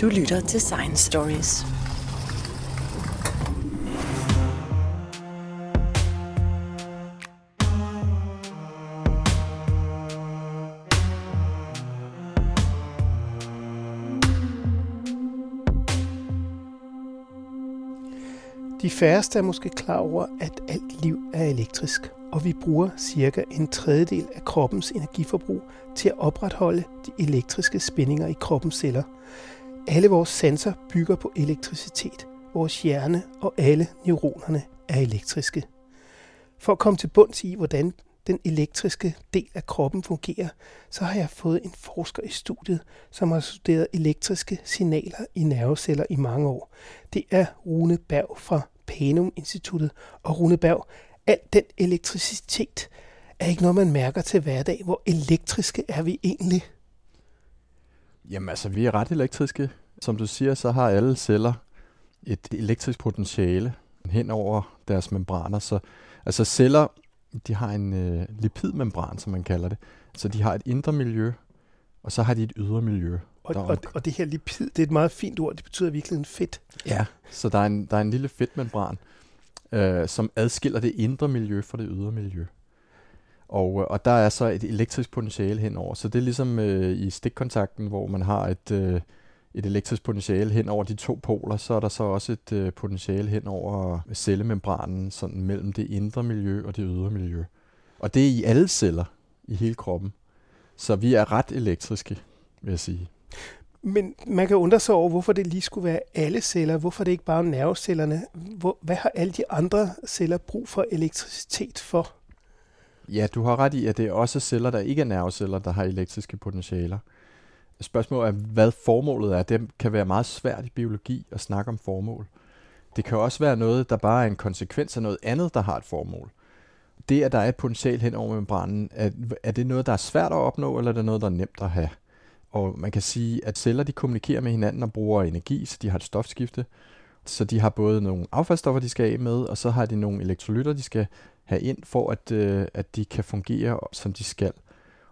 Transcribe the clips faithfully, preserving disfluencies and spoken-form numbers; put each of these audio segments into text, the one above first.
Du lytter til Science Stories. De færreste er måske klar over, at alt liv er elektrisk, og vi bruger cirka en tredjedel af kroppens energiforbrug til at opretholde de elektriske spændinger i kroppens celler. Alle vores sanser bygger på elektricitet. Vores hjerne og alle neuronerne er elektriske. For at komme til bunds i, hvordan den elektriske del af kroppen fungerer, så har jeg fået en forsker i studiet, som har studeret elektriske signaler i nerveceller i mange år. Det er Rune Berg fra Panum Instituttet. Og Rune Berg, al den elektricitet er ikke noget, man mærker til hverdag. Hvor elektriske er vi egentlig? Jamen altså, vi er ret elektriske. Som du siger, så har alle celler et elektrisk potentiale hen over deres membraner. Så, altså celler, de har en øh, lipidmembran, som man kalder det. Så de har et indre miljø, og så har de et ydre miljø. Og, og, og det her lipid, det er et meget fint ord. Det betyder virkelig en fedt. Ja, så der er en, der er en lille fedtmembran, øh, som adskiller det indre miljø fra det ydre miljø. Og, og der er så et elektrisk potentiale henover. Så det er ligesom øh, i stikkontakten, hvor man har et, øh, et elektrisk potentiale henover de to poler, så er der så også et øh, potentiale henover cellemembranen, sådan mellem det indre miljø og det ydre miljø. Og det er i alle celler, i hele kroppen. Så vi er ret elektriske, vil jeg sige. Men man kan undre sig over, hvorfor det lige skulle være alle celler. Hvorfor det ikke bare nervecellerne? Hvor, hvad har alle de andre celler brug for elektricitet for? Ja, du har ret i, at det er også celler, der ikke er nerveceller, der har elektriske potentialer. Spørgsmålet er, hvad formålet er. Det kan være meget svært i biologi at snakke om formål. Det kan også være noget, der bare er en konsekvens af noget andet, der har et formål. Det, at der er et potential hen over membranen, er, er det noget, der er svært at opnå, eller er det noget, der er nemt at have? Og man kan sige, at celler de kommunikerer med hinanden og bruger energi, så de har et stofskifte. Så de har både nogle affaldsstoffer, de skal af med, og så har de nogle elektrolytter, de skal have ind, for at, øh, at de kan fungere, som de skal.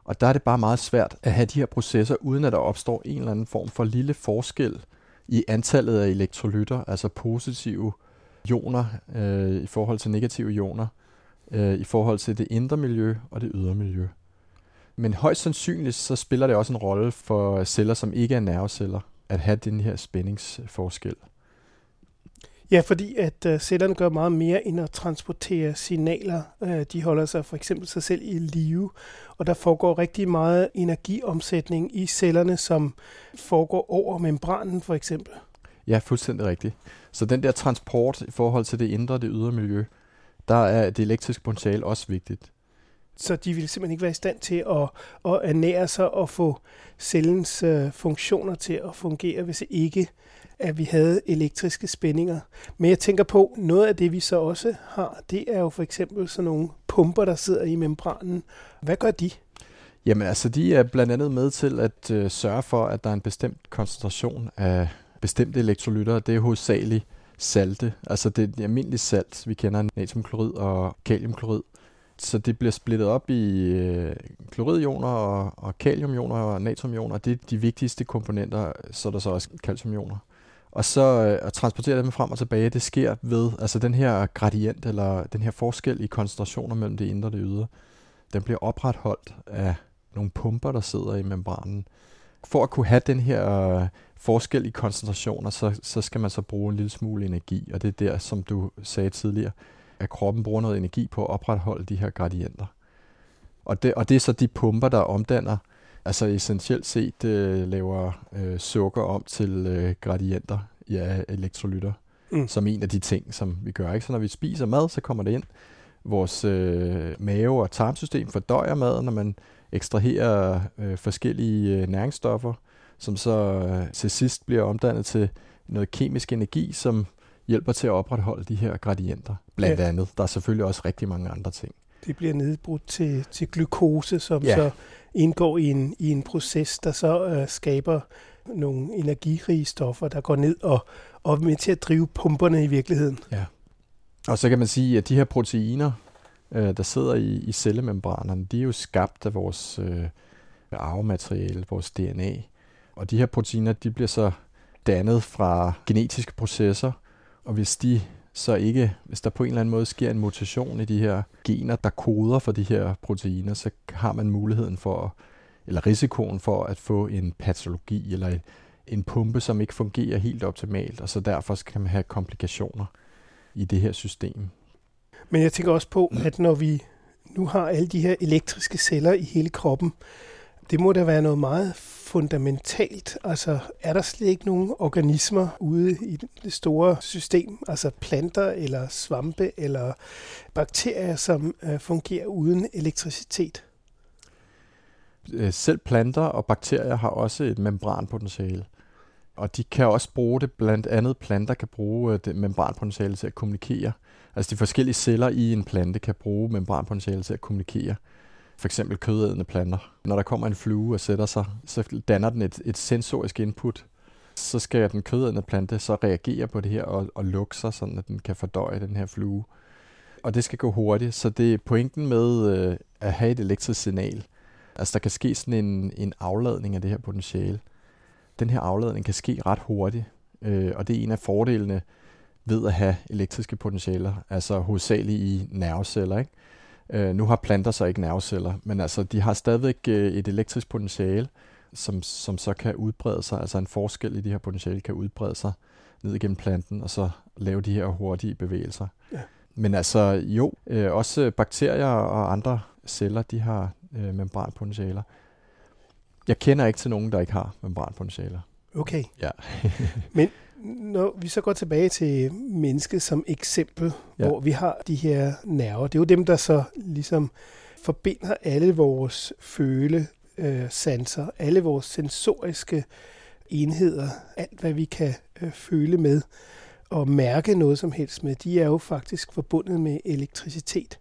Og der er det bare meget svært at have de her processer, uden at der opstår en eller anden form for lille forskel i antallet af elektrolytter, altså positive ioner øh, i forhold til negative ioner, øh, i forhold til det indre miljø og det ydre miljø. Men højst sandsynligt, så spiller det også en rolle for celler, som ikke er nerveceller, at have den her spændingsforskel. Ja, fordi at øh, cellerne gør meget mere end at transportere signaler. Øh, de holder sig for eksempel sig selv i live, og der foregår rigtig meget energiomsætning i cellerne, som foregår over membranen for eksempel. Ja, fuldstændig rigtigt. Så den der transport i forhold til det indre og det ydre miljø, der er det elektriske potentiale også vigtigt. Så de ville simpelthen ikke være i stand til at, at ernære sig og få cellens øh, funktioner til at fungere, hvis ikke at vi havde elektriske spændinger. Men jeg tænker på, noget af det vi så også har, det er jo for eksempel sådan nogle pumper, der sidder i membranen. Hvad gør de? Jamen altså, de er blandt andet med til at øh, sørge for, at der er en bestemt koncentration af bestemte elektrolytter. Det er hovedsageligt salte, altså det almindelige salt, vi kender, natriumklorid og kaliumklorid. Så det bliver splittet op i øh, kloridioner og, og kaliumioner og natriumioner. Det er de vigtigste komponenter, så er der så også calciumioner. Og så øh, at transportere dem frem og tilbage, det sker ved, altså den her gradient, eller den her forskel i koncentrationer mellem det indre og det ydre, den bliver opretholdt af nogle pumper, der sidder i membranen. For at kunne have den her øh, forskel i koncentrationer, så, så skal man så bruge en lille smule energi, og det er der, som du sagde tidligere, at kroppen bruger noget energi på at opretholde de her gradienter. Og det, og det er så de pumper, der omdanner, altså essentielt set øh, laver øh, sukker om til øh, gradienter af ja, elektrolytter, mm. som en af de ting, som vi gør. Ikke? Så når vi spiser mad, så kommer det ind. Vores øh, mave- og tarmsystem fordøjer maden, når man ekstraherer øh, forskellige øh, næringsstoffer, som så øh, til sidst bliver omdannet til noget kemisk energi, som hjælper til at opretholde de her gradienter, blandt ja. andet. Der er selvfølgelig også rigtig mange andre ting. Det bliver nedbrudt til, til glukose, som ja. så indgår i en, i en proces, der så øh, skaber nogle energirige stoffer, der går ned og, og er med til at drive pumperne i virkeligheden. Ja. Og så kan man sige, at de her proteiner, øh, der sidder i, i cellemembranerne, de er jo skabt af vores øh, arvemateriale, vores D N A. Og de her proteiner, de bliver så dannet fra genetiske processer, og hvis de så ikke, hvis der på en eller anden måde sker en mutation i de her gener, der koder for de her proteiner, så har man muligheden for, eller risikoen for at få en patologi eller en, en pumpe, som ikke fungerer helt optimalt, og så derfor kan man have komplikationer i det her system. Men jeg tænker også på, at når vi nu har alle de her elektriske celler i hele kroppen, det må da være noget meget fundamentalt. Altså, er der slet ikke nogen organismer ude i det store system, altså planter eller svampe eller bakterier, som øh, fungerer uden elektricitet? Selv planter og bakterier har også et membranpotentiale, og de kan også bruge det, blandt andet planter kan bruge det membranpotentiale til at kommunikere. Altså de forskellige celler i en plante kan bruge membranpotentiale til at kommunikere. For eksempel kødædende planter. Når der kommer en flue og sætter sig, så danner den et, et sensorisk input. Så skal den kødædende plante så reagere på det her og, og lukke sig, sådan at den kan fordøje den her flue. Og det skal gå hurtigt, så det er pointen med øh, at have et elektrisk signal. Altså der kan ske sådan en, en afladning af det her potentiale. Den her afladning kan ske ret hurtigt, øh, og det er en af fordelene ved at have elektriske potentialer, altså hovedsageligt i nerveceller, ikke? Nu har planter så ikke nerveceller, men altså de har stadigvæk et elektrisk potentiale, som, som så kan udbrede sig, altså en forskel i de her potentiale kan udbrede sig ned igennem planten, og så lave de her hurtige bevægelser. Ja. Men altså jo, også bakterier og andre celler, de har membranpotentialer. Jeg kender ikke til nogen, der ikke har membranpotentialer. Okay. Ja. Men når vi så går tilbage til mennesket som eksempel, ja. Hvor vi har de her nerver, det er jo dem, der så ligesom forbinder alle vores følesanser, alle vores sensoriske enheder, alt hvad vi kan føle med og mærke noget som helst med, de er jo faktisk forbundet med elektricitet.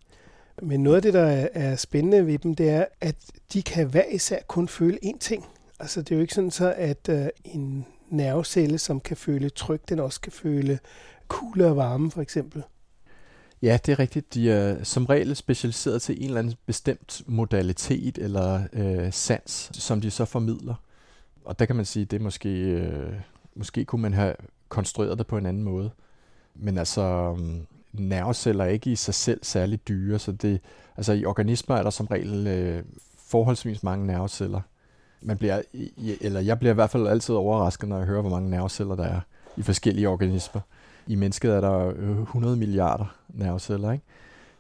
Men noget af det, der er spændende ved dem, det er, at de kan hver især kun føle én ting. Altså det er jo ikke sådan så, at øh, en nervecelle, som kan føle tryk, den også kan føle kulde og varme for eksempel. Ja, det er rigtigt. De er som regel specialiseret til en eller anden bestemt modalitet eller øh, sans, som de så formidler. Og der kan man sige, det måske, øh, måske kunne man have konstrueret det på en anden måde. Men altså nerveceller er ikke i sig selv særlig dyre, så det, altså i organismer er der som regel øh, forholdsvis mange nerveceller. Man bliver, eller jeg bliver i hvert fald altid overrasket, når jeg hører, hvor mange nerveceller der er i forskellige organismer. I mennesket er der hundrede milliarder nerveceller, ikke?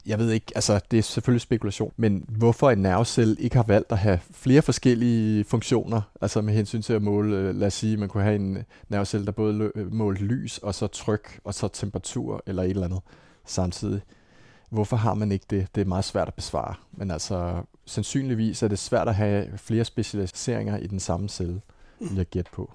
Jeg ved ikke, altså det er selvfølgelig spekulation, men hvorfor en nervecelle ikke har valgt at have flere forskellige funktioner, altså med hensyn til at måle, lad os sige, man kunne have en nervecelle, der både målte lys, og så tryk, og så temperatur, eller et eller andet samtidig. Hvorfor har man ikke det? Det er meget svært at besvare, men altså sandsynligvis er det svært at have flere specialiseringer i den samme celle, vil jeg gætte på.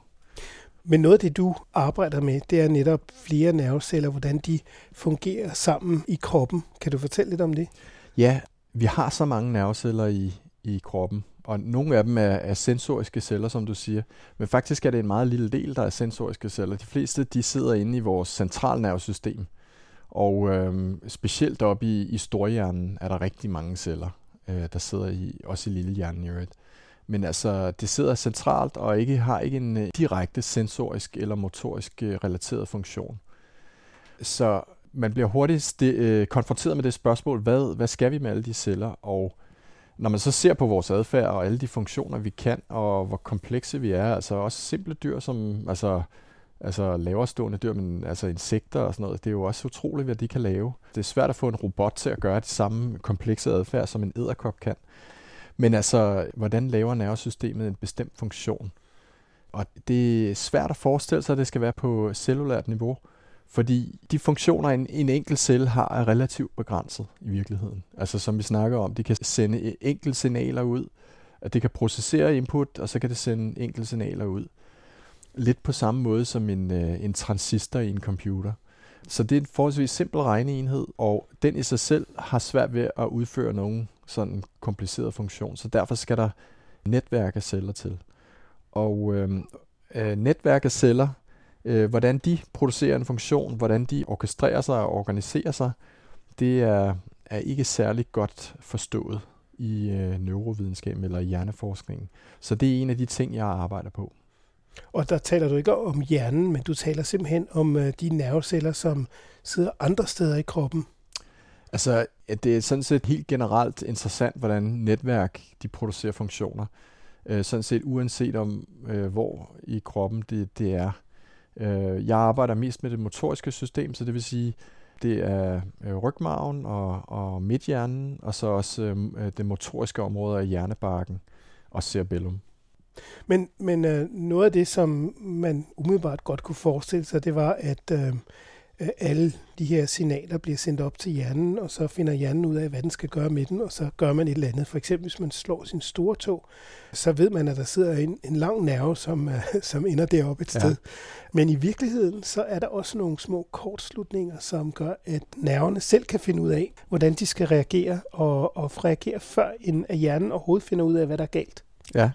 Men noget af det, du arbejder med, det er netop flere nerveceller, hvordan de fungerer sammen i kroppen. Kan du fortælle lidt om det? Ja, vi har så mange nerveceller i, i kroppen, og nogle af dem er, er sensoriske celler, som du siger. Men faktisk er det en meget lille del, der er sensoriske celler. De fleste de sidder inde i vores centralnervesystem. Og øh, specielt oppe i, i storhjernen er der rigtig mange celler, øh, der sidder i, også i lillehjernen i øvrigt. Men altså, det sidder centralt og ikke, har ikke en øh, direkte sensorisk eller motorisk øh, relateret funktion. Så man bliver hurtigt sti- øh, konfronteret med det spørgsmål, hvad, hvad skal vi med alle de celler? Og når man så ser på vores adfærd og alle de funktioner, vi kan, og hvor komplekse vi er, altså også simple dyr som... Altså, Altså laverstående dyr, men altså insekter og sådan noget, det er jo også utroligt, hvad de kan lave. Det er svært at få en robot til at gøre det samme komplekse adfærd, som en edderkop kan. Men altså, hvordan laver nervesystemet en bestemt funktion? Og det er svært at forestille sig, at det skal være på cellulært niveau, fordi de funktioner, en, en enkelt celle har, er relativt begrænset i virkeligheden. Altså som vi snakker om, de kan sende enkelte signaler ud, at det kan processere input, og så kan det sende enkelte signaler ud. Lidt på samme måde som en, øh, en transistor i en computer. Så det er en forholdsvis simpel regneenhed, og den i sig selv har svært ved at udføre nogen sådan kompliceret funktion, så derfor skal der netværk af celler til. Og øh, øh, netværk af celler, øh, hvordan de producerer en funktion, hvordan de orkestrerer sig og organiserer sig, det er, er ikke særlig godt forstået i øh, neurovidenskab eller hjerneforskningen. Så det er en af de ting, jeg arbejder på. Og der taler du ikke om hjernen, men du taler simpelthen om øh, de nerveceller, som sidder andre steder i kroppen. Altså, det er sådan set helt generelt interessant, hvordan netværk de producerer funktioner. Øh, sådan set uanset om, øh, hvor i kroppen det, det er. Øh, jeg arbejder mest med det motoriske system, så det vil sige, det er øh, rygmarven og, og midthjernen, og så også øh, det motoriske område af hjernebarken og cerebellum. Men, men øh, noget af det, som man umiddelbart godt kunne forestille sig, det var, at øh, alle de her signaler bliver sendt op til hjernen, og så finder hjernen ud af, hvad den skal gøre med den, og så gør man et eller andet. For eksempel, hvis man slår sin store tå, så ved man, at der sidder en, en lang nerve, som, øh, som ender deroppe et ja. sted. Men i virkeligheden, så er der også nogle små kortslutninger, som gør, at nerverne selv kan finde ud af, hvordan de skal reagere, og, og reagere før, end at hjernen overhovedet finder ud af, hvad der er galt. Ja.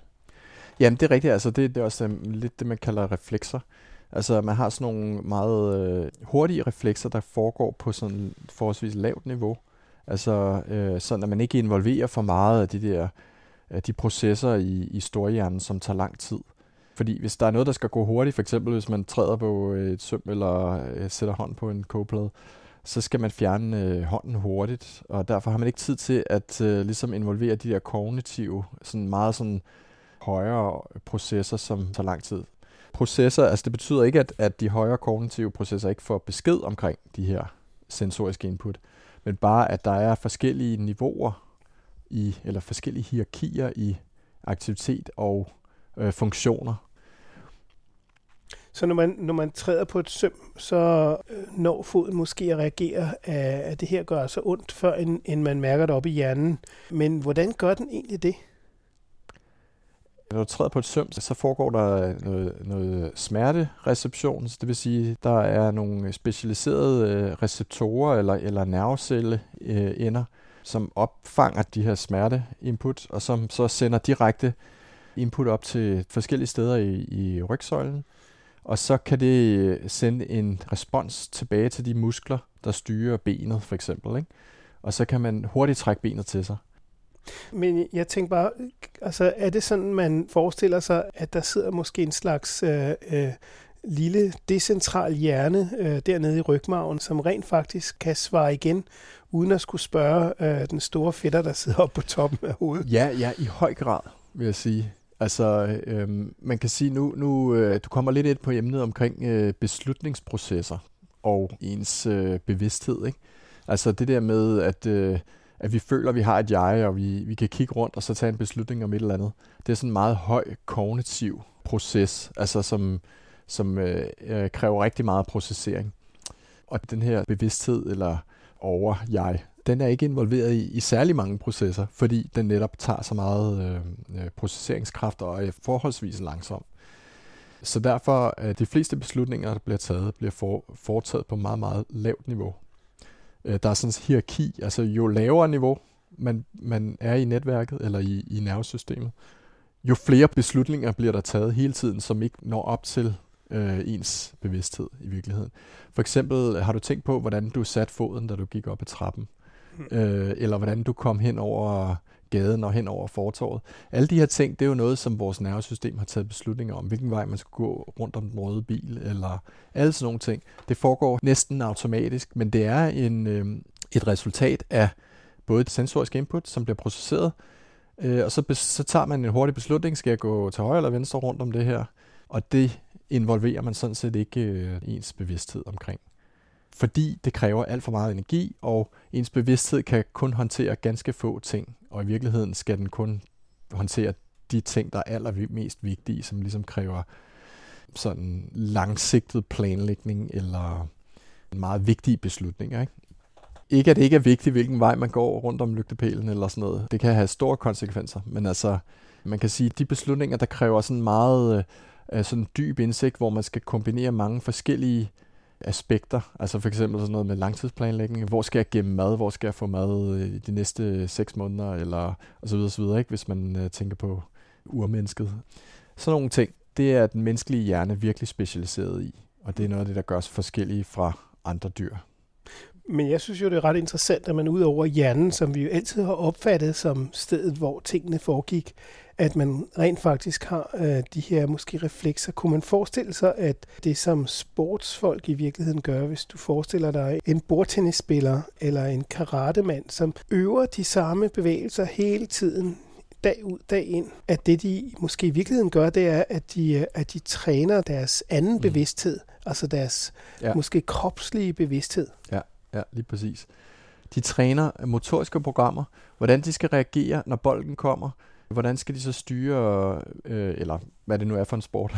Jamen, det er rigtigt. Altså, det, det er også um, lidt det, man kalder reflekser. Altså, man har sådan nogle meget øh, hurtige reflekser, der foregår på sådan forholdsvis lavt niveau. Altså, øh, sådan at man ikke involverer for meget af de der øh, de processer i, i storhjernen, som tager lang tid. Fordi hvis der er noget, der skal gå hurtigt, for eksempel hvis man træder på et søm eller øh, sætter hånd på en kogeplade, så skal man fjerne øh, hånden hurtigt, og derfor har man ikke tid til at øh, ligesom involvere de der kognitive, sådan meget sådan højere processer, som tager lang tid. Processer, altså det betyder ikke, at, at de højere kognitive processer ikke får besked omkring de her sensoriske input, men bare, at der er forskellige niveauer i, eller forskellige hierarkier i aktivitet og øh, funktioner. Så når man, når man træder på et søm, så når foden måske at reagere, at det her gør så ondt, før end, end man mærker det op i hjernen. Men hvordan gør den egentlig det? Når du træder på et søm, så foregår der noget, noget smertereception, så det vil sige, at der er nogle specialiserede receptorer eller, eller nervecelleender, som opfanger de her smerteinput, og som så sender direkte input op til forskellige steder i, i rygsøjlen, og så kan det sende en respons tilbage til de muskler, der styrer benet for eksempel, ikke? Og så kan man hurtigt trække benet til sig. Men jeg tænker bare, altså er det sådan, man forestiller sig, at der sidder måske en slags øh, øh, lille decentral hjerne øh, dernede i rygmarven, som rent faktisk kan svare igen, uden at skulle spørge øh, den store fætter, der sidder oppe på toppen af hovedet? Ja, ja, i høj grad, vil jeg sige. Altså, øh, man kan sige, nu, nu øh, du kommer lidt ind på emnet omkring øh, beslutningsprocesser og ens øh, bevidsthed, ikke? Altså det der med, at... Øh, at vi føler, at vi har et jeg, og vi, vi kan kigge rundt og så tage en beslutning om et eller andet. Det er sådan en meget høj kognitiv proces, altså som, som øh, øh, kræver rigtig meget processering. Og den her bevidsthed eller over-jeg, den er ikke involveret i, i særlig mange processer, fordi den netop tager så meget øh, processeringskraft og er forholdsvis langsom. Så derfor er øh, de fleste beslutninger, der bliver taget, bliver for, foretaget på meget, meget lavt niveau. Der er sådan en hierarki, altså jo lavere niveau man, man er i netværket eller i, i nervesystemet, jo flere beslutninger bliver der taget hele tiden, som ikke når op til øh, ens bevidsthed i virkeligheden. For eksempel har du tænkt på, hvordan du satte foden, da du gik op ad trappen, øh, eller hvordan du kom hen over gaden og hen over fortovet. Alle de her ting, det er jo noget, som vores nervesystem har taget beslutninger om, hvilken vej man skal gå rundt om den røde bil, eller alle sådan nogle ting. Det foregår næsten automatisk, men det er en, øh, et resultat af både et sensorisk input, som bliver processeret, øh, og så, bes- så tager man en hurtig beslutning, skal jeg gå til højre eller venstre rundt om det her, og det involverer man sådan set ikke øh, ens bevidsthed omkring. Fordi det kræver alt for meget energi, og ens bevidsthed kan kun håndtere ganske få ting, og i virkeligheden skal den kun håndtere de ting, der er allermest vigtige, som ligesom kræver sådan langsigtet planlægning eller meget vigtige beslutninger, ikke? Ikke at det ikke er vigtigt, hvilken vej man går rundt om lygtepælen eller sådan noget. Det kan have store konsekvenser, men altså, man kan sige, at de beslutninger, der kræver sådan meget sådan dyb indsigt, hvor man skal kombinere mange forskellige aspekter, altså for eksempel sådan noget med langtidsplanlægning, hvor skal jeg gemme mad, hvor skal jeg få mad i de næste seks måneder, eller og så videre, så videre, ikke? Hvis man tænker på urmennesket. Sådan nogle ting, det er den menneskelige hjerne virkelig specialiseret i, og det er noget af det, der gør os forskellige fra andre dyr. Men jeg synes jo, det er ret interessant, at man ud over hjernen, som vi jo altid har opfattet som stedet, hvor tingene foregik, at man rent faktisk har øh, de her måske reflekser. Kunne man forestille sig, at det som sportsfolk i virkeligheden gør, hvis du forestiller dig en bordtennisspiller eller en karatemand, som øver de samme bevægelser hele tiden, dag ud, dag ind, at det de måske i virkeligheden gør, det er, at de, at de træner deres anden mm. bevidsthed, altså deres ja. måske kropslige bevidsthed. Ja, ja, lige præcis. De træner motoriske programmer, hvordan de skal reagere, når bolden kommer, hvordan skal de så styre, øh, eller hvad det nu er for en sport.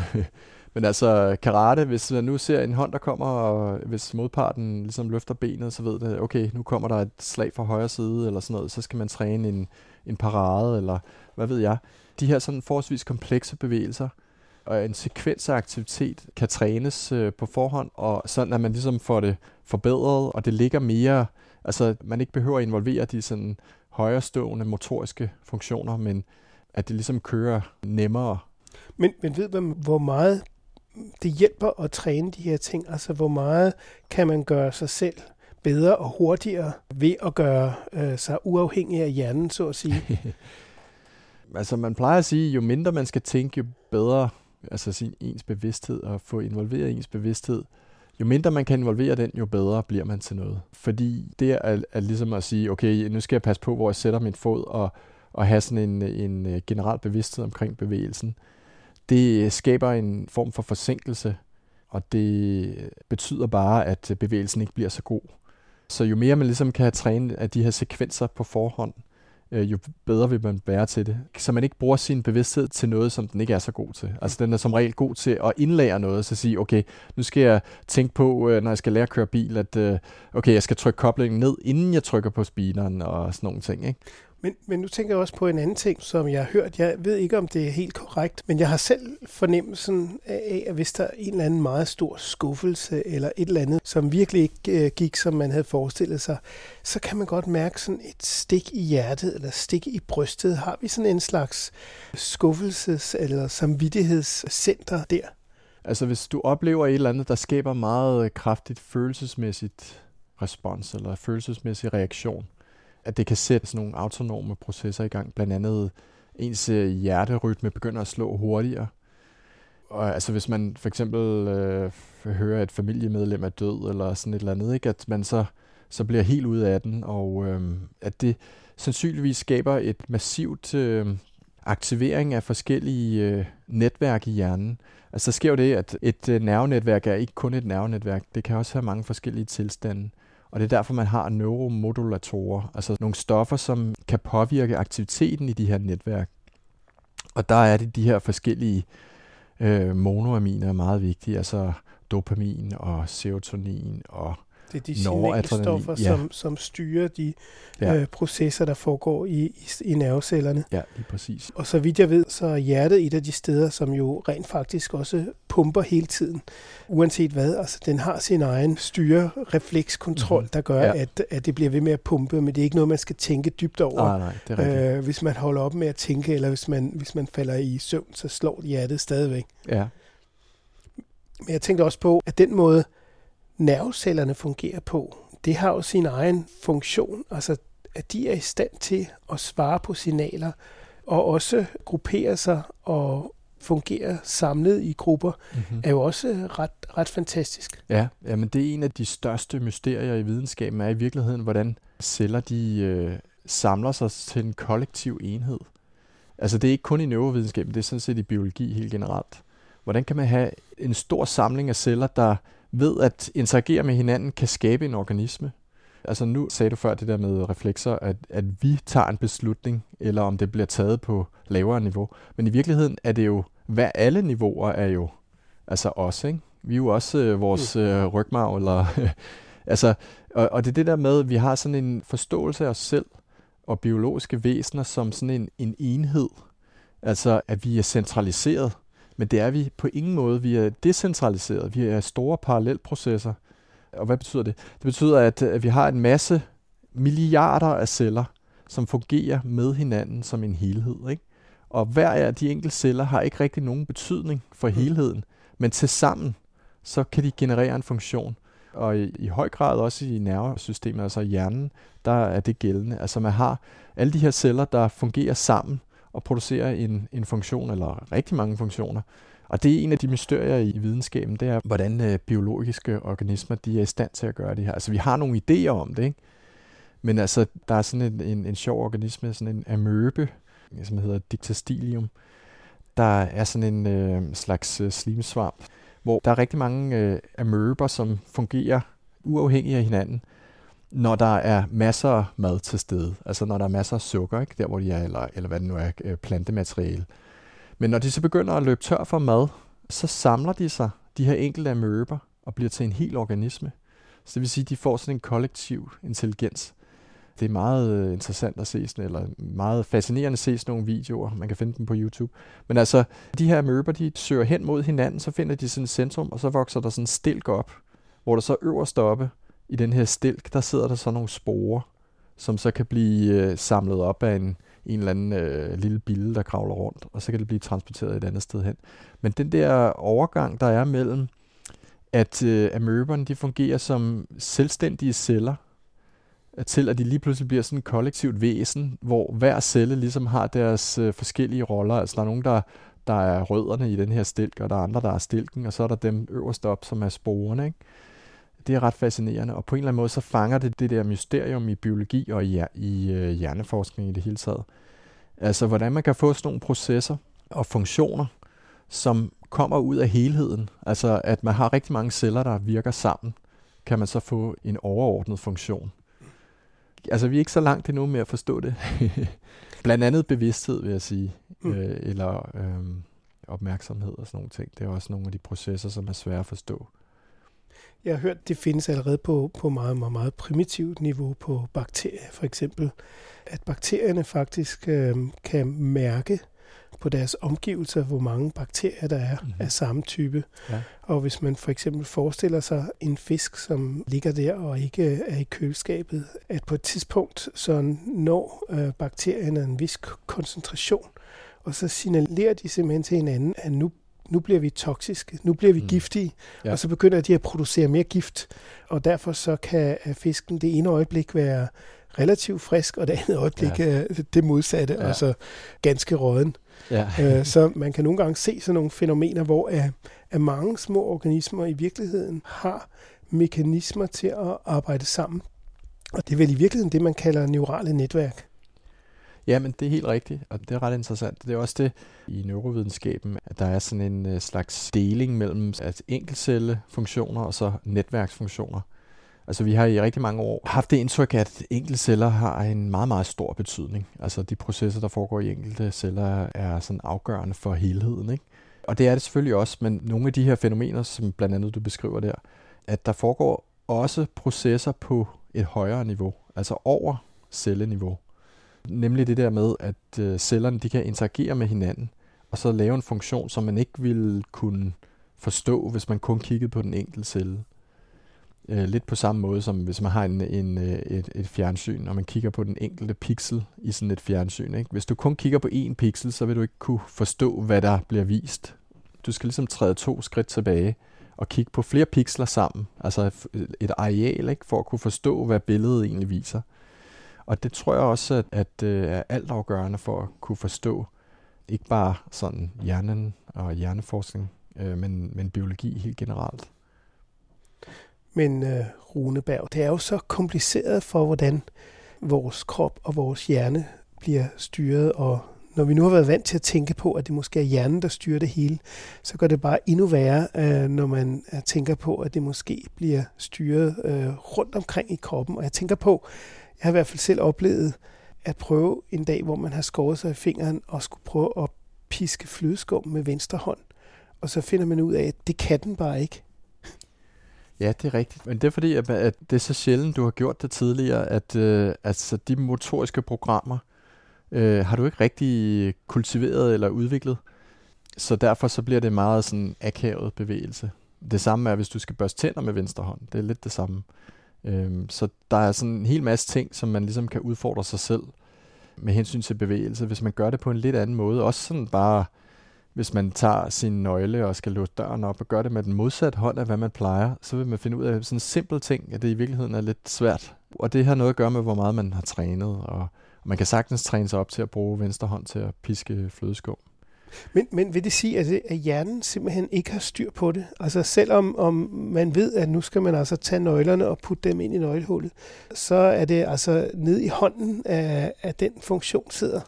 Men altså karate, hvis man nu ser en hånd, der kommer, og hvis modparten ligesom løfter benet, så ved det, okay, nu kommer der et slag fra højre side, eller sådan noget, så skal man træne en, en parade, eller hvad ved jeg. De her sådan forholdsvis komplekse bevægelser, og en sekvens af aktivitet kan trænes øh, på forhånd, og sådan at man ligesom får det forbedret, og det ligger mere, altså man ikke behøver at involvere de sådan højerestående motoriske funktioner, men at det ligesom kører nemmere. Men, men ved man, hvor meget det hjælper at træne de her ting? Altså hvor meget kan man gøre sig selv bedre og hurtigere ved at gøre øh, sig uafhængig af hjernen, så at sige? Altså man plejer at sige, jo mindre man skal tænke, jo bedre altså sin ens bevidsthed og få involveret ens bevidsthed. Jo mindre man kan involvere den, jo bedre bliver man til noget. Fordi det er, er, er ligesom at sige, okay, nu skal jeg passe på, hvor jeg sætter min fod, og, og have sådan en, en generel bevidsthed omkring bevægelsen. Det skaber en form for forsinkelse, og det betyder bare, at bevægelsen ikke bliver så god. Så jo mere man ligesom kan træne af de her sekvenser på forhånd, jo bedre vil man være til det. Så man ikke bruger sin bevidsthed til noget, som den ikke er så god til. Altså den er som regel god til at indlære noget, så sige, okay, nu skal jeg tænke på, når jeg skal lære at køre bil, at okay, jeg skal trykke koblingen ned, inden jeg trykker på speederen og sådan nogle ting, ikke? Men, men nu tænker jeg også på en anden ting, som jeg har hørt. Jeg ved ikke, om det er helt korrekt, men jeg har selv fornemmelsen af, at hvis der er en eller anden meget stor skuffelse eller et eller andet, som virkelig ikke gik, som man havde forestillet sig, så kan man godt mærke sådan et stik i hjertet eller stik i brystet. Har vi sådan en slags skuffelses- eller samvittighedscenter der? Altså hvis du oplever et eller andet, der skaber meget kraftigt følelsesmæssigt respons eller følelsesmæssig reaktion, at det kan sætte sådan nogle autonome processer i gang. Blandt andet ens hjerterytme begynder at slå hurtigere. Og altså hvis man for eksempel øh, hører, at et familiemedlem er død, eller sådan et eller andet, ikke? At man så, så bliver helt ude af den, og øh, at det sandsynligvis skaber et massivt øh, aktivering af forskellige øh, netværk i hjernen. Altså der sker jo det, at et øh, nervenetværk er ikke kun et nervenetværk, det kan også have mange forskellige tilstande. Og det er derfor, man har neuromodulatorer, altså nogle stoffer, som kan påvirke aktiviteten i de her netværk. Og der er det de her forskellige øh, monoaminer meget vigtige, altså dopamin og serotonin og noradrenalin. Det er de signalstoffer, ja. som, som styrer de ja. øh, processer, der foregår i, i, i nervecellerne. Ja, lige præcis. Og så vidt jeg ved, så er hjertet et af de steder, som jo rent faktisk også pumper hele tiden, uanset hvad. Altså, den har sin egen styrereflekskontrol, mm-hmm. der gør, ja. at, at det bliver ved med at pumpe, men det er ikke noget, man skal tænke dybt over. Nej, nej, det er øh, hvis man holder op med at tænke, eller hvis man, hvis man falder i søvn, så slår hjertet stadigvæk. Ja. Men jeg tænkte også på, at den måde, nervecellerne fungerer på, det har jo sin egen funktion, altså at de er i stand til at svare på signaler, og også gruppere sig og fungere samlet i grupper, mm-hmm. er jo også ret, ret fantastisk. Ja, men det er en af de største mysterier i videnskaben, er i virkeligheden, hvordan celler de øh, samler sig til en kollektiv enhed. Altså det er ikke kun i neurovidenskaben, det er sådan set i biologi helt generelt. Hvordan kan man have en stor samling af celler, der ved at interagere med hinanden, kan skabe en organisme. Altså nu sagde du før det der med reflekser, at, at vi tager en beslutning, eller om det bliver taget på lavere niveau. Men i virkeligheden er det jo, hvad alle niveauer er jo, altså os, ikke? Vi er jo også øh, vores øh, rygmarv, eller, altså, og, og det er det der med, at vi har sådan en forståelse af os selv, og biologiske væsener, som sådan en, en enhed. Altså at vi er centraliseret. Men det er vi på ingen måde. Vi er decentraliseret. Vi er store parallelprocesser. Og hvad betyder det? Det betyder, at vi har en masse milliarder af celler, som fungerer med hinanden som en helhed, ikke? Og hver af de enkelte celler har ikke rigtig nogen betydning for helheden, men tilsammen så kan de generere en funktion. Og i, i høj grad også i nervesystemet, altså hjernen, der er det gældende. Altså man har alle de her celler, der fungerer sammen, og producerer en, en funktion, eller rigtig mange funktioner. Og det er en af de mysterier i videnskaben, det er, hvordan biologiske organismer de er i stand til at gøre det her. Altså, vi har nogle idéer om det, ikke? Men altså, der er sådan en, en, en sjov organisme, sådan en amøbe, som hedder Dictyostelium. Der er sådan en øh, slags øh, slimsvamp, hvor der er rigtig mange øh, amøber, som fungerer uafhængigt af hinanden, når der er masser af mad til stede. Altså når der er masser af sukker, ikke? Der hvor de er, eller, eller hvad det nu er, øh, plantemateriale. Men når de så begynder at løbe tør for mad, så samler de sig, de her enkelte amøber, og bliver til en hel organisme. Så det vil sige, at de får sådan en kollektiv intelligens. Det er meget interessant at se, eller meget fascinerende at se sådan nogle videoer. Man kan finde dem på YouTube. Men altså, de her amøber, de søger hen mod hinanden, så finder de sådan et centrum, og så vokser der sådan en stilk op, hvor der så øverst oppe i den her stilk, der sidder der sådan nogle sporer, som så kan blive samlet op af en, en eller anden øh, lille bille, der kravler rundt, og så kan det blive transporteret et andet sted hen. Men den der overgang, der er mellem, at øh, amøberne, de fungerer som selvstændige celler, til at de lige pludselig bliver sådan et kollektivt væsen, hvor hver celle ligesom har deres øh, forskellige roller. Altså der er nogen, der, der er rødderne i den her stilk, og der er andre, der er stilken, og så er der dem øverst op, som er sporerne, ikke? Det er ret fascinerende, og på en eller anden måde så fanger det det der mysterium i biologi og i, i øh, hjerneforskning i det hele taget. Altså hvordan man kan få sådan nogle processer og funktioner, som kommer ud af helheden. Altså at man har rigtig mange celler, der virker sammen, kan man så få en overordnet funktion. Altså, vi er ikke så langt endnu med at forstå det. Blandt andet bevidsthed, vil jeg sige, mm. øh, eller øh, opmærksomhed og sådan nogle ting. Det er også nogle af de processer, som er svære at forstå. Jeg har hørt, det findes allerede på, på meget, meget, meget primitivt niveau på bakterier, for eksempel. At bakterierne faktisk øh, kan mærke på deres omgivelser, hvor mange bakterier der er mm-hmm. af samme type. Ja. Og hvis man for eksempel forestiller sig en fisk, som ligger der og ikke er i køleskabet, at på et tidspunkt så når øh, bakterierne en vis koncentration, og så signalerer de simpelthen til hinanden, at nu, nu bliver vi toksiske, nu bliver vi mm. giftige, ja. Og så begynder de at producere mere gift, og derfor så kan fisken det ene øjeblik være relativt frisk, og det andet øjeblik ja. Det modsatte, ja. Og så ganske råden. Ja. Så man kan nogle gange se sådan nogle fænomener, hvor at, at mange små organismer i virkeligheden har mekanismer til at arbejde sammen. Og det er vel i virkeligheden det, man kalder neurale netværk. Ja, men det er helt rigtigt, og det er ret interessant. Det er også det i neurovidenskaben, at der er sådan en slags deling mellem at enkeltcellefunktioner og så netværksfunktioner. Altså vi har i rigtig mange år haft det indtryk, at enkelte celler har en meget, meget stor betydning. Altså de processer, der foregår i enkelte celler, er sådan afgørende for helheden, ikke? Og det er det selvfølgelig også, men nogle af de her fænomener, som blandt andet du beskriver der, at der foregår også processer på et højere niveau, altså over celleniveau. Nemlig det der med, at cellerne de kan interagere med hinanden, og så lave en funktion, som man ikke ville kunne forstå, hvis man kun kiggede på den enkelte celle. Lidt på samme måde, som hvis man har en, en, et, et fjernsyn, og man kigger på den enkelte pixel i sådan et fjernsyn, ikke? Hvis du kun kigger på én pixel, så vil du ikke kunne forstå, hvad der bliver vist. Du skal ligesom træde to skridt tilbage og kigge på flere pixler sammen, altså et areal, ikke? For at kunne forstå, hvad billedet egentlig viser. Og det tror jeg også, at, at det er altafgørende for at kunne forstå ikke bare sådan hjernen og hjerneforskning, men, men biologi helt generelt. Men øh, Rune Berg, det er jo så kompliceret for, hvordan vores krop og vores hjerne bliver styret, og når vi nu har været vant til at tænke på, at det måske er hjernen, der styrer det hele, så gør det bare endnu værre, øh, når man tænker på, at det måske bliver styret øh, rundt omkring i kroppen. Og jeg tænker på, jeg har i hvert fald selv oplevet at prøve en dag, hvor man har skåret sig i fingeren og skulle prøve at piske flødeskum med venstre hånd, og så finder man ud af, at det kan den bare ikke. Ja, det er rigtigt. Men det er fordi, at, at det er så sjældent, du har gjort det tidligere, at øh, altså, de motoriske programmer øh, har du ikke rigtig kultiveret eller udviklet. Så derfor så bliver det meget sådan akavet bevægelse. Det samme er, hvis du skal børste tænder med venstre hånd. Det er lidt det samme. Øh, så der er sådan en hel masse ting, som man ligesom kan udfordre sig selv med hensyn til bevægelse, hvis man gør det på en lidt anden måde. Også sådan bare, hvis man tager sin nøgle og skal låse døren op og gør det med den modsatte hånd af, hvad man plejer, så vil man finde ud af sådan en simpel ting, at det i virkeligheden er lidt svært. Og det har noget at gøre med, hvor meget man har trænet, og Man kan sagtens træne sig op til at bruge venstre hånd til at piske flødeskum. Men, men vil det sige, at, det, at hjernen simpelthen ikke har styr på det? Altså selvom om man ved, at nu skal man altså tage nøglerne og putte dem ind i nøglehullet, så er det altså nede i hånden, at, at den funktion sidder?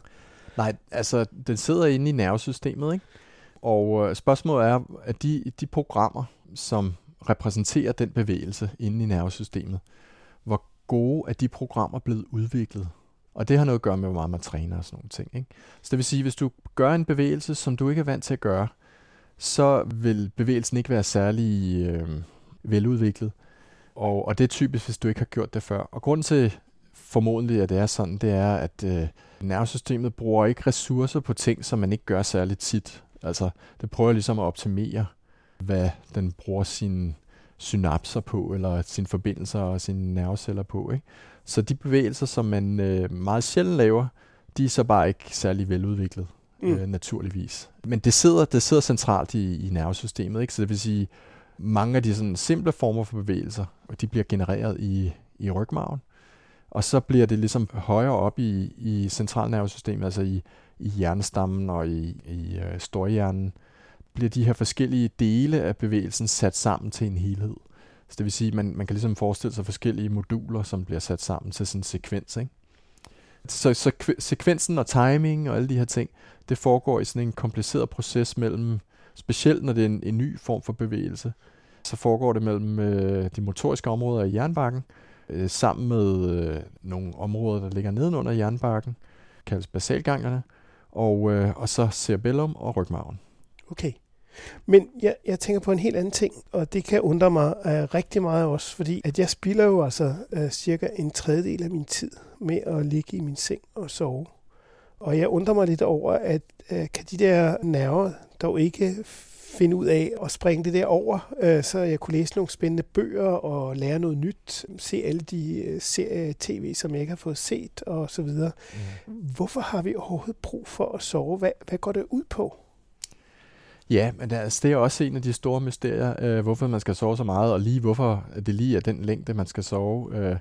Nej, altså den sidder inde i nervesystemet, ikke? Og spørgsmålet er, at de, de programmer, som repræsenterer den bevægelse inde i nervesystemet, hvor gode er de programmer blevet udviklet? Og det har noget at gøre med, hvor meget man træner og sådan nogle ting, ikke? Så det vil sige, at hvis du gør en bevægelse, som du ikke er vant til at gøre, så vil bevægelsen ikke være særlig øh, veludviklet. Og, og det er typisk, hvis du ikke har gjort det før. Og grunden til formodentlig, at det er sådan, det er, at øh, nervesystemet bruger ikke ressourcer på ting, som man ikke gør særlig tit. Altså, det prøver ligesom at optimere, hvad den bruger sine synapser på, eller sine forbindelser og sine nerveceller på, ikke? Så de bevægelser, som man øh, meget sjældent laver, de er så bare ikke særlig veludviklet, mm. øh, naturligvis. Men det sidder, det sidder centralt i, i nervesystemet, ikke? Så det vil sige, mange af de sådan simple former for bevægelser, de bliver genereret i, i rygmarven, og så bliver det ligesom højere op i, i centralnervesystemet, altså i, i hjernestammen og i, i øh, storhjernen, bliver de her forskellige dele af bevægelsen sat sammen til en helhed. Så det vil sige, at man, man kan ligesom forestille sig forskellige moduler, som bliver sat sammen til sådan en sekvens, ikke? Så, så sekvensen og timing og alle de her ting, det foregår i sådan en kompliceret proces mellem, specielt når det er en, en ny form for bevægelse, så foregår det mellem øh, de motoriske områder i hjernebarken, øh, sammen med øh, nogle områder, der ligger nedenunder hjernebarken, kaldes basalganglerne, og, øh, og så cerebellum og rygmarven. Okay. Men jeg, jeg tænker på en helt anden ting, og det kan undre mig uh, rigtig meget også, fordi at jeg spilder jo altså uh, cirka en tredjedel af min tid med at ligge i min seng og sove. Og jeg undrer mig lidt over, at uh, kan de der nerver dog ikke finde ud af at springe det der over, uh, så jeg kunne læse nogle spændende bøger og lære noget nyt, se alle de uh, serier tv, som jeg ikke har fået set og så videre. Mm. Hvorfor har vi overhovedet brug for at sove? Hvad, hvad går det ud på? Ja, men det er også en af de store mysterier, øh, hvorfor man skal sove så meget, og lige hvorfor det lige er den længde, man skal sove. Øh,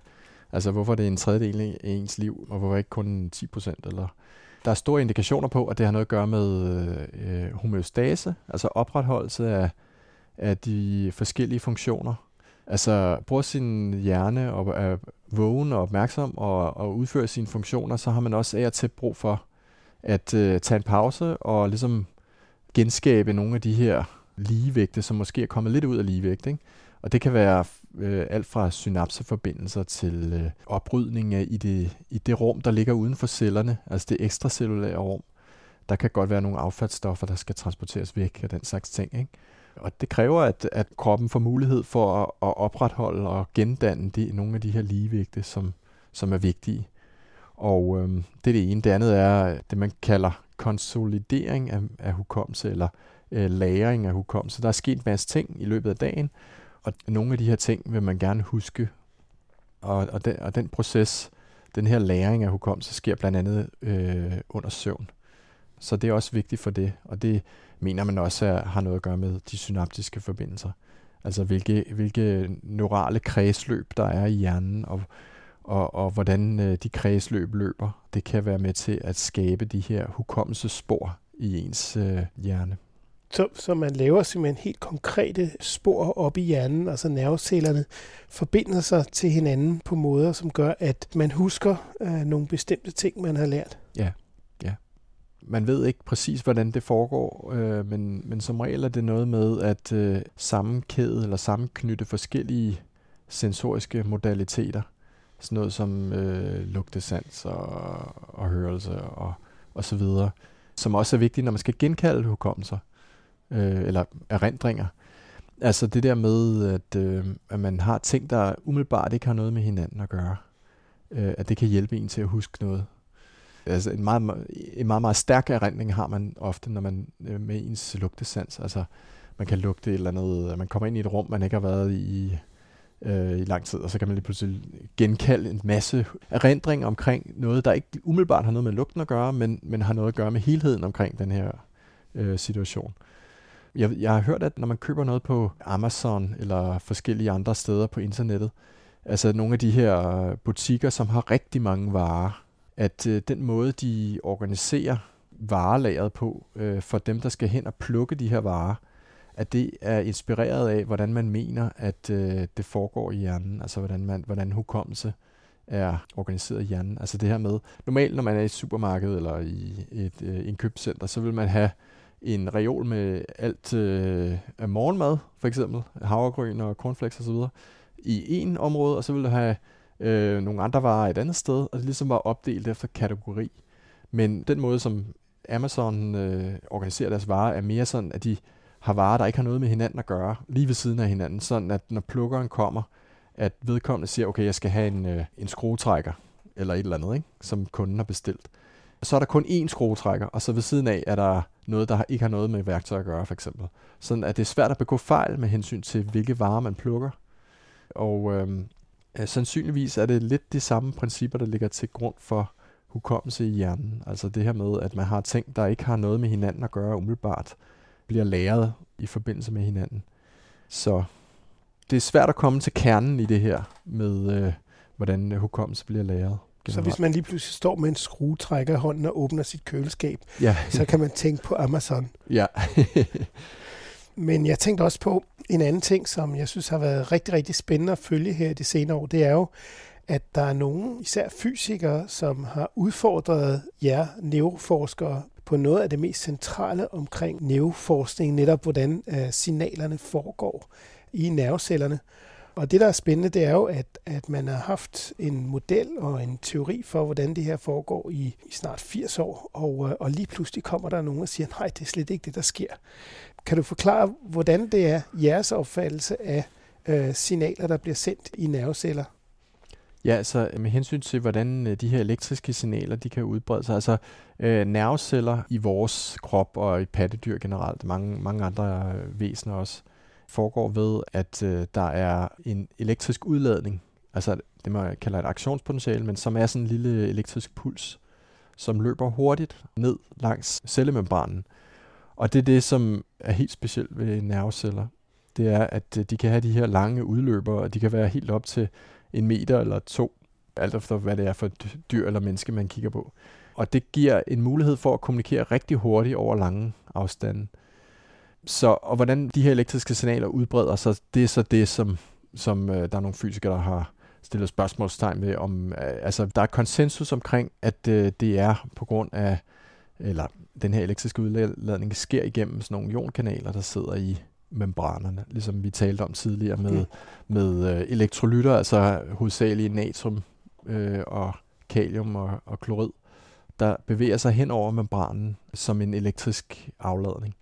altså hvorfor det er en tredjedel af ens liv, og hvorfor ikke kun ti procent. Eller. Der er store indikationer på, at det har noget at gøre med øh, homeostase, altså opretholdelse af, af de forskellige funktioner. Altså bruge sin hjerne og er vågen og opmærksom og, og udføre sine funktioner, så har man også af og til brug for at øh, tage en pause og ligesom genskabe nogle af de her ligevægte, som måske er kommet lidt ud af ligevægt, ikke? Og det kan være øh, alt fra synapseforbindelser til øh, oprydning af i det, i det rum, der ligger uden for cellerne, altså det ekstracellulære rum. Der kan godt være nogle affaldsstoffer, der skal transporteres væk og den slags ting, ikke? Og det kræver, at, at kroppen får mulighed for at, at opretholde og gendanne de, nogle af de her ligevægte, som, som er vigtige. Og øh, det er det ene. Det andet er det, man kalder konsolidering af, af hukommelse, eller øh, lagring af hukommelse. Der er sket en masse ting i løbet af dagen, og nogle af de her ting vil man gerne huske. Og, og, den, og den proces, den her lagring af hukommelse, sker blandt andet øh, under søvn. Så det er også vigtigt for det, og det mener man også er, har noget at gøre med de synaptiske forbindelser. Altså hvilke, hvilke neurale kredsløb, der er i hjernen, og Og, og hvordan øh, de kredsløb løber, det kan være med til at skabe de her hukommelsespor i ens øh, hjerne. Så, så man laver simpelthen helt konkrete spor op i hjernen, altså nervecellerne forbinder sig til hinanden på måder, som gør, at man husker øh, nogle bestemte ting, man har lært. Ja, ja. Man ved ikke præcis, hvordan det foregår, øh, men, men som regel er det noget med at øh, sammenkæde eller sammenknytte forskellige sensoriske modaliteter. Sådan noget som øh, lugtesans og, og hørelse og, og så videre, som også er vigtigt, når man skal genkalde hukommelser øh, eller erindringer. Altså det der med, at, øh, at man har ting, der umiddelbart ikke har noget med hinanden at gøre. Øh, at det kan hjælpe en til at huske noget. Altså en meget, en meget, meget stærk erindring har man ofte, når man øh, med ens lugtesans. Altså man kan lugte et eller andet, man kommer ind i et rum, man ikke har været i i lang tid, og så kan man lige pludselig genkalde en masse erindring omkring noget, der ikke umiddelbart har noget med lugten at gøre, men, men har noget at gøre med helheden omkring den her øh, situation. Jeg, jeg har hørt, at når man køber noget på Amazon eller forskellige andre steder på internettet, altså nogle af de her butikker, som har rigtig mange varer, at øh, den måde, de organiserer varelageret på, øh, for dem, der skal hen og plukke de her varer, at det er inspireret af, hvordan man mener, at øh, det foregår i hjernen, altså hvordan, man, hvordan hukommelse er organiseret i hjernen. Altså det her med, normalt når man er i et supermarked eller i et øh, indkøbscenter, så vil man have en reol med alt øh, af morgenmad, for eksempel havregryn og cornflakes osv., i én område, og så vil du have øh, nogle andre varer et andet sted, og det ligesom var opdelt efter kategori. Men den måde, som Amazon øh, organiserer deres varer, er mere sådan, at de har varer, der ikke har noget med hinanden at gøre, lige ved siden af hinanden, sådan at når plukkeren kommer, at vedkommende siger, okay, jeg skal have en, øh, en skruetrækker, eller et eller andet, ikke? Som kunden har bestilt. Så er der kun én skruetrækker, og så ved siden af er der noget, der ikke har noget med værktøj at gøre, for eksempel. Sådan at det er svært at begå fejl med hensyn til, hvilke varer man plukker. Og øh, sandsynligvis er det lidt de samme principper, der ligger til grund for hukommelse i hjernen. Altså det her med, at man har ting, der ikke har noget med hinanden at gøre umiddelbart, bliver læret i forbindelse med hinanden. Så det er svært at komme til kernen i det her, med øh, hvordan hukommelse bliver læret. Så hvis man lige pludselig står med en skruetrækker i hånden og åbner sit køleskab, ja. Så kan man tænke på Amazon. Ja. Men jeg tænkte også på en anden ting, som jeg synes har været rigtig, rigtig spændende at følge her de senere år. Det er jo, at der er nogen, især fysikere, som har udfordret jer neuroforskere på noget af det mest centrale omkring neuroforskning, netop hvordan øh, signalerne foregår i nervecellerne. Og det, der er spændende, det er jo, at, at man har haft en model og en teori for, hvordan det her foregår i, i snart firs år, og, og lige pludselig kommer der nogen og siger, nej, det er slet ikke det, der sker. Kan du forklare, hvordan det er jeres opfattelse af øh, signaler, der bliver sendt i nerveceller? Ja, altså med hensyn til, hvordan de her elektriske signaler, de kan udbrede sig. Altså øh, nerveceller i vores krop og i pattedyr generelt, mange, mange andre væsener også, foregår ved, at øh, der er en elektrisk udladning, altså det man kalder et aktionspotentiale, men som er sådan en lille elektrisk puls, som løber hurtigt ned langs cellemembranen. Og det er det, som er helt specielt ved nerveceller. Det er, at øh, de kan have de her lange udløber, og de kan være helt op til en meter eller to, alt efter hvad det er for dyr eller menneske, man kigger på. Og det giver en mulighed for at kommunikere rigtig hurtigt over lange afstande. Så, og hvordan de her elektriske signaler udbreder sig, det er så det, som, som øh, der er nogle fysikere, der har stillet spørgsmålstegn ved. Om, øh, altså, der er konsensus omkring, at øh, det er på grund af, eller den her elektriske udladning sker igennem sådan nogle ionkanaler, der sidder i membranerne, ligesom vi talte om tidligere med, mm. med øh, elektrolytter, altså hovedsageligt natrium øh, og kalium og, og klorid, der bevæger sig hen over membranen som en elektrisk afladning.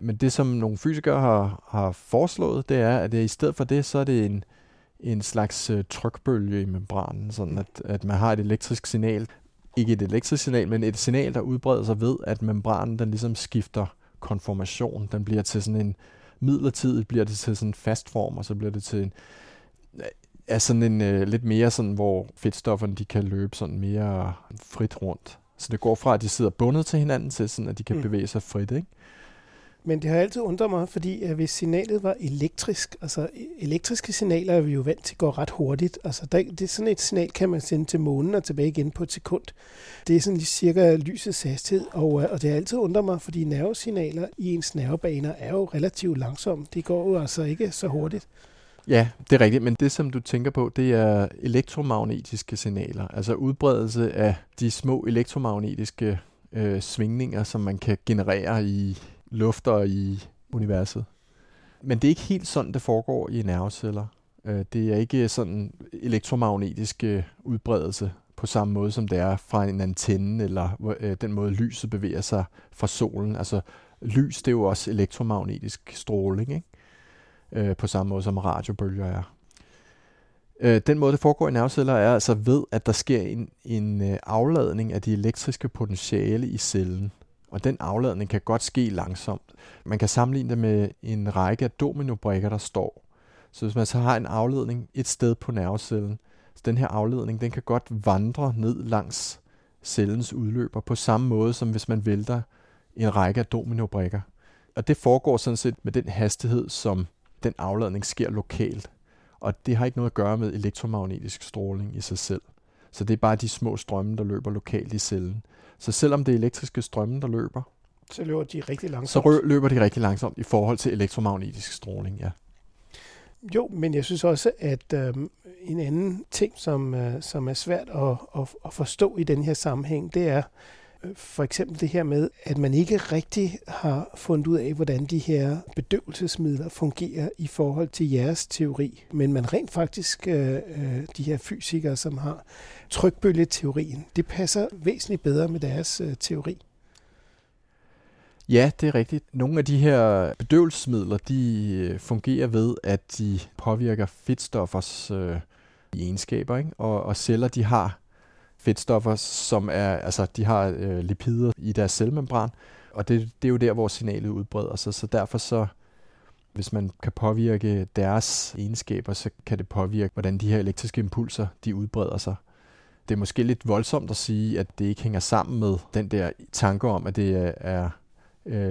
Men det, som nogle fysikere har, har foreslået, det er, at det, i stedet for det, så er det en, en slags øh, trykbølge i membranen, sådan at, at man har et elektrisk signal, ikke et elektrisk signal, men et signal, der udbreder sig ved, at membranen den ligesom skifter konformation. Den bliver til sådan en midlertidigt, bliver det til sådan en fast form, og så bliver det til en, er sådan en øh, lidt mere sådan, hvor fedtstofferne de kan løbe sådan mere frit rundt. Så det går fra, at de sidder bundet til hinanden, til sådan, at de kan mm. bevæge sig frit, ikke? Men det har altid undret mig, fordi hvis signalet var elektrisk, altså elektriske signaler er vi jo vant til at gå ret hurtigt. Altså der, det er sådan et signal, kan man sende til månen og tilbage igen på et sekund. Det er sådan lige cirka lysets hastighed, og, og det har altid undret mig, fordi nervesignaler i ens nervebaner er jo relativt langsomme. Det går jo altså ikke så hurtigt. Ja, det er rigtigt, men det som du tænker på, det er elektromagnetiske signaler, altså udbredelse af de små elektromagnetiske øh, svingninger, som man kan generere i lufter i universet. Men det er ikke helt sådan, det foregår i nerveceller. Det er ikke sådan elektromagnetisk udbredelse på samme måde, som det er fra en antenne, eller den måde lyset bevæger sig fra solen. Altså lys, det er jo også elektromagnetisk stråling, ikke? På samme måde som radiobølger er. Den måde, det foregår i nerveceller, er altså ved, at der sker en, en afladning af de elektriske potentiale i cellen. Og den afladning kan godt ske langsomt. Man kan sammenligne det med en række af dominobrikker, der står. Så hvis man så har en afladning et sted på nervecellen, så den her afladning, den kan godt vandre ned langs cellens udløber på samme måde, som hvis man vælter en række af dominobrikker. Og det foregår sådan set med den hastighed, som den afladning sker lokalt. Og det har ikke noget at gøre med elektromagnetisk stråling i sig selv. Så det er bare de små strømme, der løber lokalt i cellen. Så selvom det er elektriske strømme, der løber, så løber de rigtig langsomt. Så løber de rigtig langsomt i forhold til elektromagnetisk stråling, ja. Jo, men jeg synes også, at øh, en anden ting, som, øh, som er svært at, at, at forstå i den her sammenhæng, det er øh, for eksempel det her med, at man ikke rigtig har fundet ud af, hvordan de her bedøvelsesmidler fungerer i forhold til jeres teori. Men man rent faktisk, øh, de her fysikere, som har trykbølgeteorien, det passer væsentligt bedre med deres øh, teori. Ja, det er rigtigt. Nogle af de her bedøvelsesmidler, de fungerer ved, at de påvirker fedtstoffers øh, egenskaber, ikke? Og, og celler, de har fedtstoffer, som er, altså de har øh, lipider i deres cellemembran, og det, det er jo der, hvor signalet udbreder sig. Så derfor så, hvis man kan påvirke deres egenskaber, så kan det påvirke, hvordan de her elektriske impulser, de udbreder sig. Det er måske lidt voldsomt at sige, at det ikke hænger sammen med den der tanke om, at det er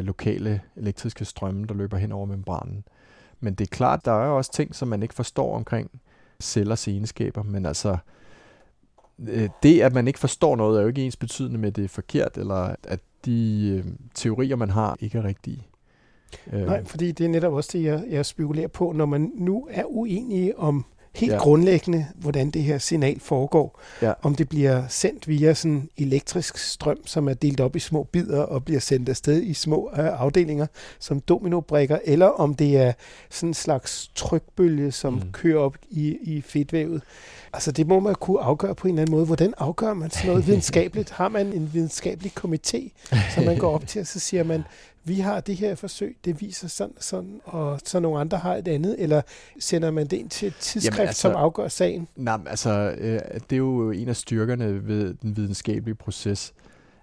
lokale elektriske strømme, der løber hen over membranen. Men det er klart, der er også ting, som man ikke forstår omkring cellers egenskaber, men altså det, at man ikke forstår noget, er jo ikke ens betydende med, det er forkert, eller at de teorier, man har, ikke er rigtige. Nej, fordi det er netop også det, jeg, jeg spekulerer på, når man nu er uenige om helt ja. grundlæggende, hvordan det her signal foregår. Ja. Om det bliver sendt via sådan elektrisk strøm, som er delt op i små bidder og bliver sendt afsted i små afdelinger som dominobrikker, eller om det er sådan en slags trykbølge, som mm. kører op i, i fedtvævet. Altså det må man kunne afgøre på en eller anden måde. Hvordan afgør man sådan noget videnskabeligt? Har man en videnskabelig komité, som man går op til, og så siger man, vi har det her forsøg, det viser sådan og sådan, og så nogle andre har et andet, eller sender man det ind til et tidsskrift, jamen, altså, som afgør sagen? Nej, altså, øh, det er jo en af styrkerne ved den videnskabelige proces.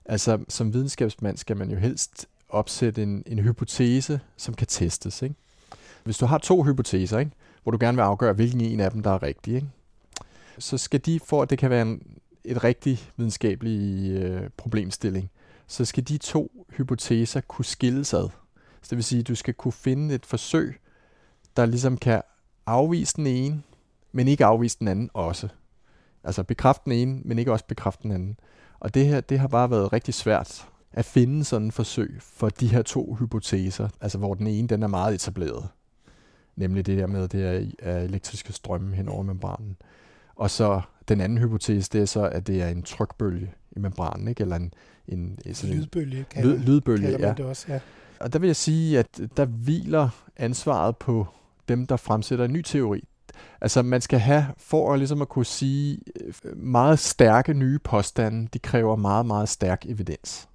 Altså, som videnskabsmand skal man jo helst opsætte en, en hypotese, som kan testes, ikke? Hvis du har to hypoteser, ikke, hvor du gerne vil afgøre, hvilken en af dem, der er rigtig, ikke, så skal de, for at det kan være en, et rigtig videnskabelig øh, problemstilling, så skal de to hypoteser kunne skilles ad. Så det vil sige, at du skal kunne finde et forsøg, der ligesom kan afvise den ene, men ikke afvise den anden også. Altså bekræfte den ene, men ikke også bekræfte den anden. Og det her, det har bare været rigtig svært at finde sådan et forsøg for de her to hypoteser, altså hvor den ene, den er meget etableret. Nemlig det der med, det er elektriske strømme hen over membranen. Og så den anden hypotese, det er så, at det er en trykbølge i membranen, ikke? Eller en, en, sådan lydbølge, kalder, lyd, lydbølge, kalder man ja. det også. Ja. Og der vil jeg sige, at der hviler ansvaret på dem, der fremsætter en ny teori. Altså man skal have, for at, ligesom at kunne sige, meget stærke nye påstande, de kræver meget, meget stærk evidens.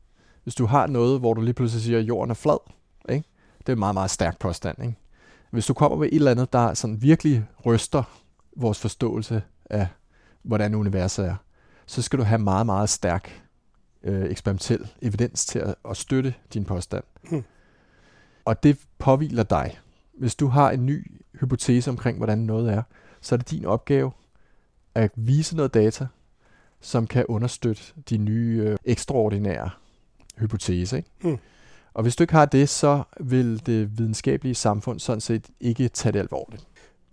Hvis du har noget, hvor du lige pludselig siger, at jorden er flad, ikke? Det er en meget, meget stærk påstand, ikke? Hvis du kommer med et eller andet, der sådan virkelig ryster vores forståelse af, hvordan universet er, så skal du have meget, meget stærk øh, eksperimentel evidens til at, at støtte din påstand. Hmm. Og det påhviler dig. Hvis du har en ny hypotese omkring, hvordan noget er, så er det din opgave at vise noget data, som kan understøtte de nye øh, ekstraordinære hypoteser. Ikke? Hmm. Og hvis du ikke har det, så vil det videnskabelige samfund sådan set ikke tage det alvorligt.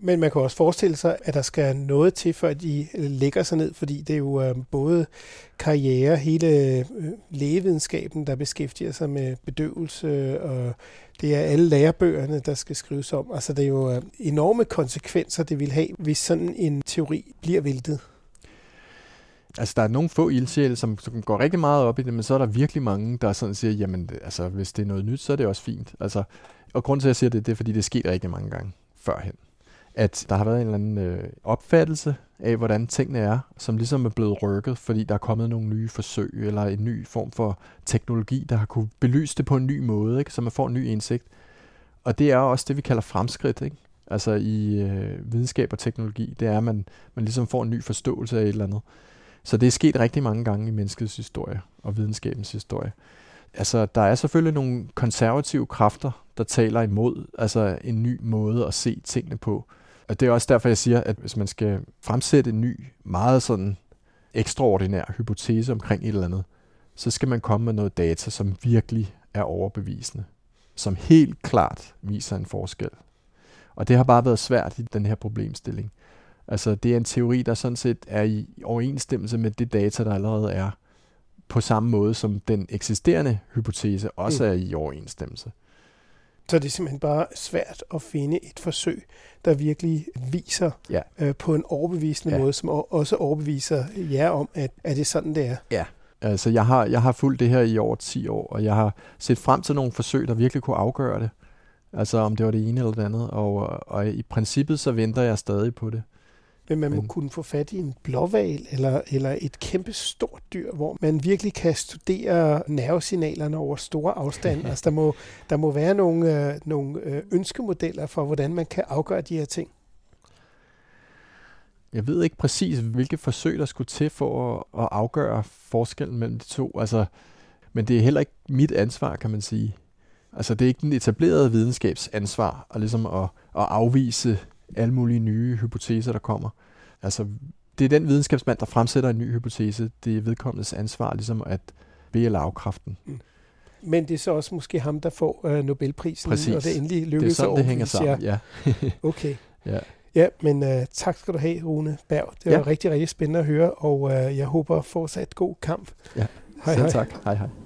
Men man kan også forestille sig, at der skal noget til, før de lægger sig ned, fordi det er jo både karriere, hele lægevidenskaben, der beskæftiger sig med bedøvelse, og det er alle lærebøgerne, der skal skrives om. Altså det er jo enorme konsekvenser, det vil have, hvis sådan en teori bliver væltet. Altså der er nogle få ildsjæle, som går rigtig meget op i det, men så er der virkelig mange, der sådan siger, jamen altså hvis det er noget nyt, så er det også fint. Altså, og grunden til, at jeg siger det, det er, fordi det sker rigtig mange gange førhen. At der har været en eller anden øh, opfattelse af, hvordan tingene er, som ligesom er blevet rykket, fordi der er kommet nogle nye forsøg, eller en ny form for teknologi, der har kunne belyse det på en ny måde, ikke? Så man får en ny indsigt. Og det er også det, vi kalder fremskridt, ikke? Altså i øh, videnskab og teknologi, det er, at man, man ligesom får en ny forståelse af et eller andet. Så det er sket rigtig mange gange i menneskets historie og videnskabens historie. Altså, der er selvfølgelig nogle konservative kræfter, der taler imod altså en ny måde at se tingene på. Og det er også derfor, jeg siger, at hvis man skal fremsætte en ny, meget sådan ekstraordinær hypotese omkring et eller andet, så skal man komme med noget data, som virkelig er overbevisende, som helt klart viser en forskel. Og det har bare været svært i den her problemstilling. Altså det er en teori, der sådan set er i overensstemmelse med det data, der allerede er, på samme måde som den eksisterende hypotese også mm. er i overensstemmelse. Så det er simpelthen bare svært at finde et forsøg, der virkelig viser ja. øh, på en overbevisende ja. måde, som også overbeviser jer om, at, at det er sådan, det er. Ja, altså jeg har, jeg har fulgt det her i over ti år, og jeg har set frem til nogle forsøg, der virkelig kunne afgøre det. Altså om det var det ene eller det andet, og, og i princippet så venter jeg stadig på det. Men man må Men. kunne få fat i en blåhval eller, eller et kæmpe stort dyr, hvor man virkelig kan studere nervesignalerne over store afstande. Altså, der, må, der må være nogle, øh, nogle ønskemodeller for, hvordan man kan afgøre de her ting. Jeg ved ikke præcis, hvilke forsøg der skulle til for at, at afgøre forskellen mellem de to. Altså, men det er heller ikke mit ansvar, kan man sige. Altså, det er ikke den etablerede videnskabsansvar at, ligesom at, at afvise alle mulige nye hypoteser, der kommer. Altså, det er den videnskabsmand, der fremsætter en ny hypotese. Det er vedkommendes ansvar, ligesom at bede eller afkræfte den. Men det er så også måske ham, der får øh, Nobelprisen, Præcis. og det endelig lykkes at overbevise. Det er sådan, det hænger sammen, ja. Okay. ja. Ja, men øh, tak skal du have, Rune Berg. Det var ja. rigtig, rigtig spændende at høre, og øh, jeg håber fortsat god kamp. Ja, hej, selv hej. tak. Hej, hej.